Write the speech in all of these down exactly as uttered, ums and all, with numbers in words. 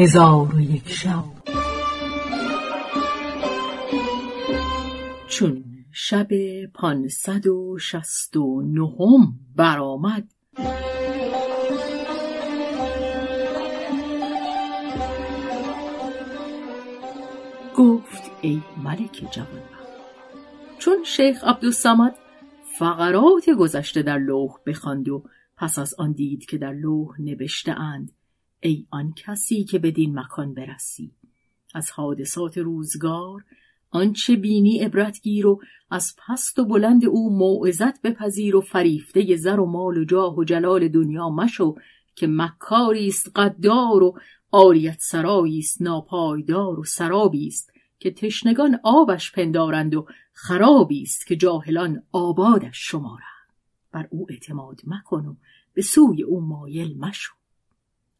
هزار و یک شب. چون شب پانصد و شصت و نهم برآمد، گفت ای ملک جوانبخت، چون شیخ عبدالصمد فقرات گذشته در لوح بخواند و پس از آن دید که در لوح نبشته اند: ای آن کسی که بدین مکان برسی، از حادثات روزگار آنچه بینی عبرت گیر و از پست و بلند او موعظت بپذیر و فریفته زر و مال و جاه و جلال دنیا مشو که مکاری است غدار و عاریت سرایی است ناپایدار و سرابی است که تشنگان آبش پندارند و خرابی است که جاهلان آبادش شمارند. بر او اعتماد مکن و به سوی او مایل مشو،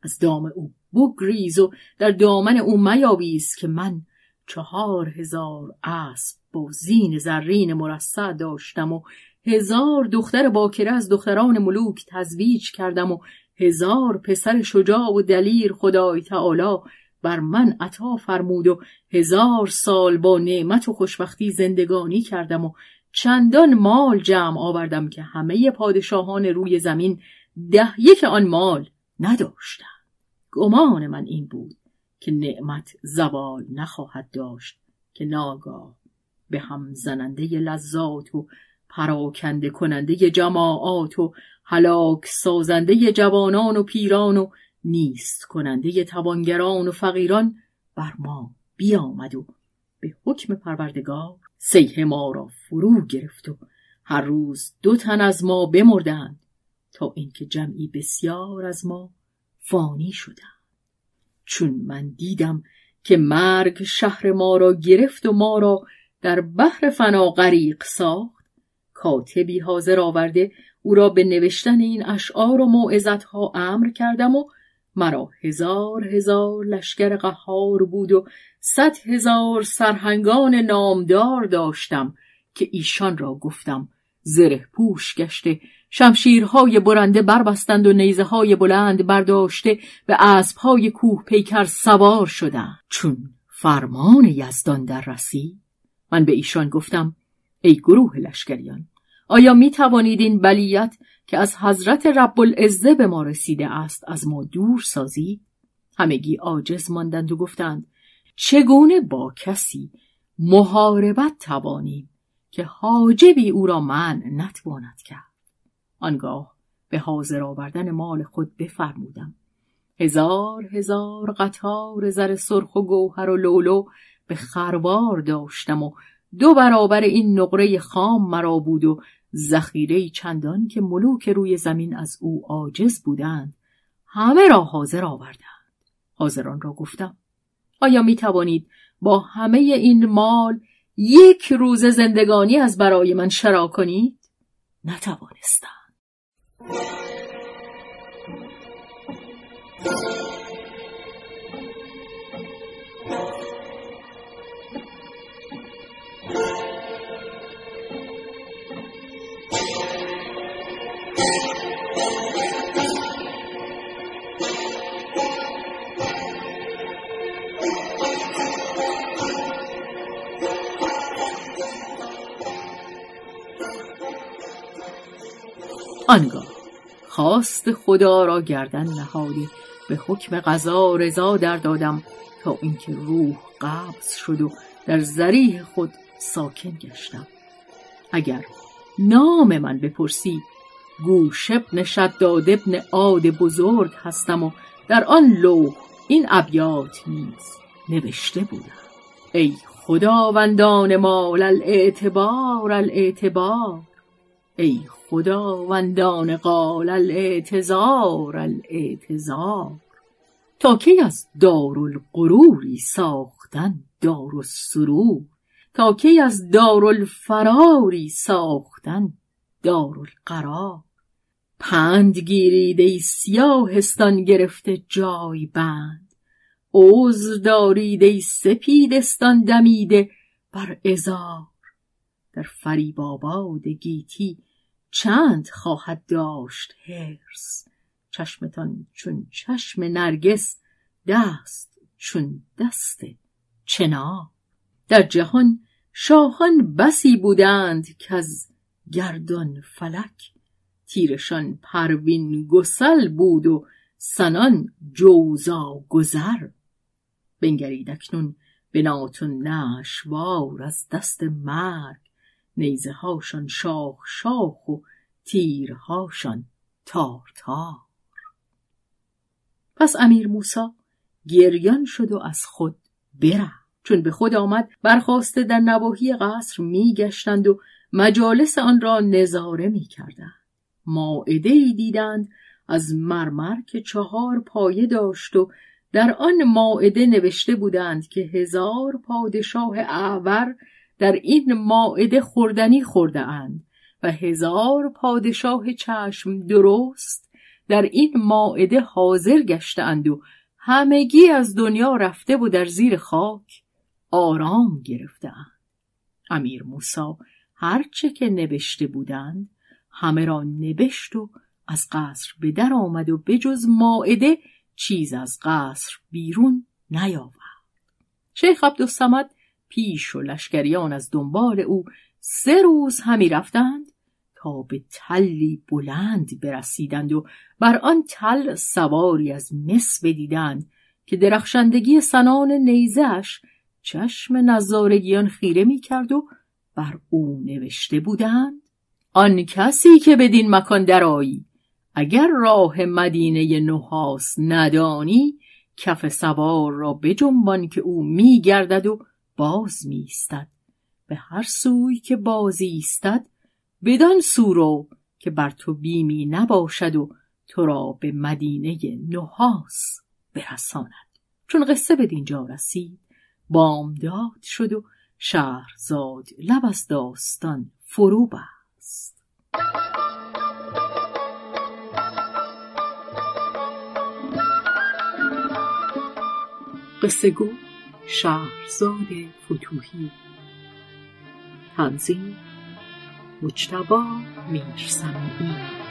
از دام او بگریز و در دامن او میاویز که من چهار هزار اسب با زین زرین مرصع داشتم و هزار دختر باکره از دختران ملوک تزویج کردم و هزار پسر شجاع و دلیر خدای تعالی بر من عطا فرمود و هزار سال با نعمت و خوشبختی زندگانی کردم و چندان مال جمع آوردم که همه پادشاهان روی زمین ده یک آن مال نداشتم. گمان من این بود که نعمت زوال نخواهد داشت که ناگاه به هم زننده لذات و پراکنده کننده جماعات و هلاک سازنده جوانان و پیران و نیست کننده توانگران و فقیران بر ما بیامد و به حکم پروردگار سیه ما را فرو گرفت و هر روز دو تن از ما بمردند تا اینکه جمعی بسیار از ما فانی شدند. چون من دیدم که مرگ شهر ما را گرفت و ما را در بحر فنا غریق ساخت، کاتبی حاضر آورده او را به نوشتن این اشعار و موعظت‌ها امر کردم و مرا هزار هزار لشکر قهار بود و صد هزار سرهنگان نامدار داشتم که ایشان را گفتم زره پوش گشته، شمشیرهای برنده بربستند و نیزه‌های بلند برداشته به اسب‌های کوه پیکر سوار شدند. چون فرمان یزدان در رسید، من به ایشان گفتم: ای گروه لشکریان، آیا می توانید این بلیت که از حضرت رب العزه به ما رسیده است از ما دور سازید؟ همگی عاجز ماندند و گفتند: چگونه با کسی محاربت توانیم که حاجبی او را منع نتواند کرد؟ آنگاه به حاضر آوردن مال خود بفرمودم: هزار هزار قطار زر سرخ و گوهر و لولو به خروار داشتم و دو برابر این نقره خام مرا بود و ذخیره چندان که ملوک روی زمین از او عاجز بودند همه را حاضر آوردند. حاضران را گفتم: آیا می توانید با همه این مال یک روز زندگانی از برای من شرا کنید؟ نتوانستم. آنگاه خواست خدا را گردن نهاده به حکم قضا رضا در دادم تا اینکه روح قبض شد و در ذریح خود ساکن گشتم. اگر نام من بپرسی، گوش ابن شداد ابن عاد بزرگ هستم و در آن لوح این ابیات نیز نوشته بودم: ای خداوندان مال الاعتبار الاعتبار، ای خداوندان قال الاعتذار الاعتذار، تا کی از دارالغروری ساختن دارالسرور، تا کی از دارالفراری ساختن دارالقرار، پند گیرید ای سیاهستان گرفته جای بند، عذر دارید ای سپیدستان دمیده بر عذار، در فریب آباد گیتی چند خواهد داشت هرس، چشمتان چون چشم نرگس دست چون دست چنا. در جهان شاهان بسی بودند که از گردان فلک، تیرشان پروین گسل بود و سنان جوزا گذر. بنگرید اکنون بناتون نشوار از دست مرگ، نیزه هاشان شاخ شاخ و تیرهاشان تار تار. پس امیر موسی گریان شد و از خود برفت. چون به خود آمد برخاسته در نواحی قصر می گشتند و مجالس آن را نظاره می کردند. مائده‌ای دیدند از مرمر که چهار پایه داشت و در آن مائده نوشته بودند که هزار پادشاه اعور در این مائده خوردنی خورده اند و هزار پادشاه چشم درست در این مائده حاضر گشته اند و همگی از دنیا رفته و در زیر خاک آرام گرفته اند. امیر موسی هرچه که نوشته بودند همه را نبشت و از قصر به در آمد و بجز مائده چیز از قصر بیرون نیاورد. شیخ عبدالصمد پیش و لشکریان از دنبال او سه روز همی رفتند تا به تلی بلند برسیدند و بر آن تل سواری از مس بدیدند که درخشندگی سنان نیزش چشم نظارگیان خیره می کرد و بر او نوشته بودند: آن کسی که بدین مکان درآیی اگر راه مدینه نحاس ندانی، کف سوار را بجنبان که او می گردد و باز می ایستد. به هر سوی که باز ایستد بدان سو رو که بر تو بیمی نباشد و تو را به مدینه نحاس برساند. چون قصه به دینجا رسید بامداد شد و شهرزاد لب از داستان فرو بست. قصه گو شهرزاد فتوحی. تنظیم مجتبی میرسمیعی.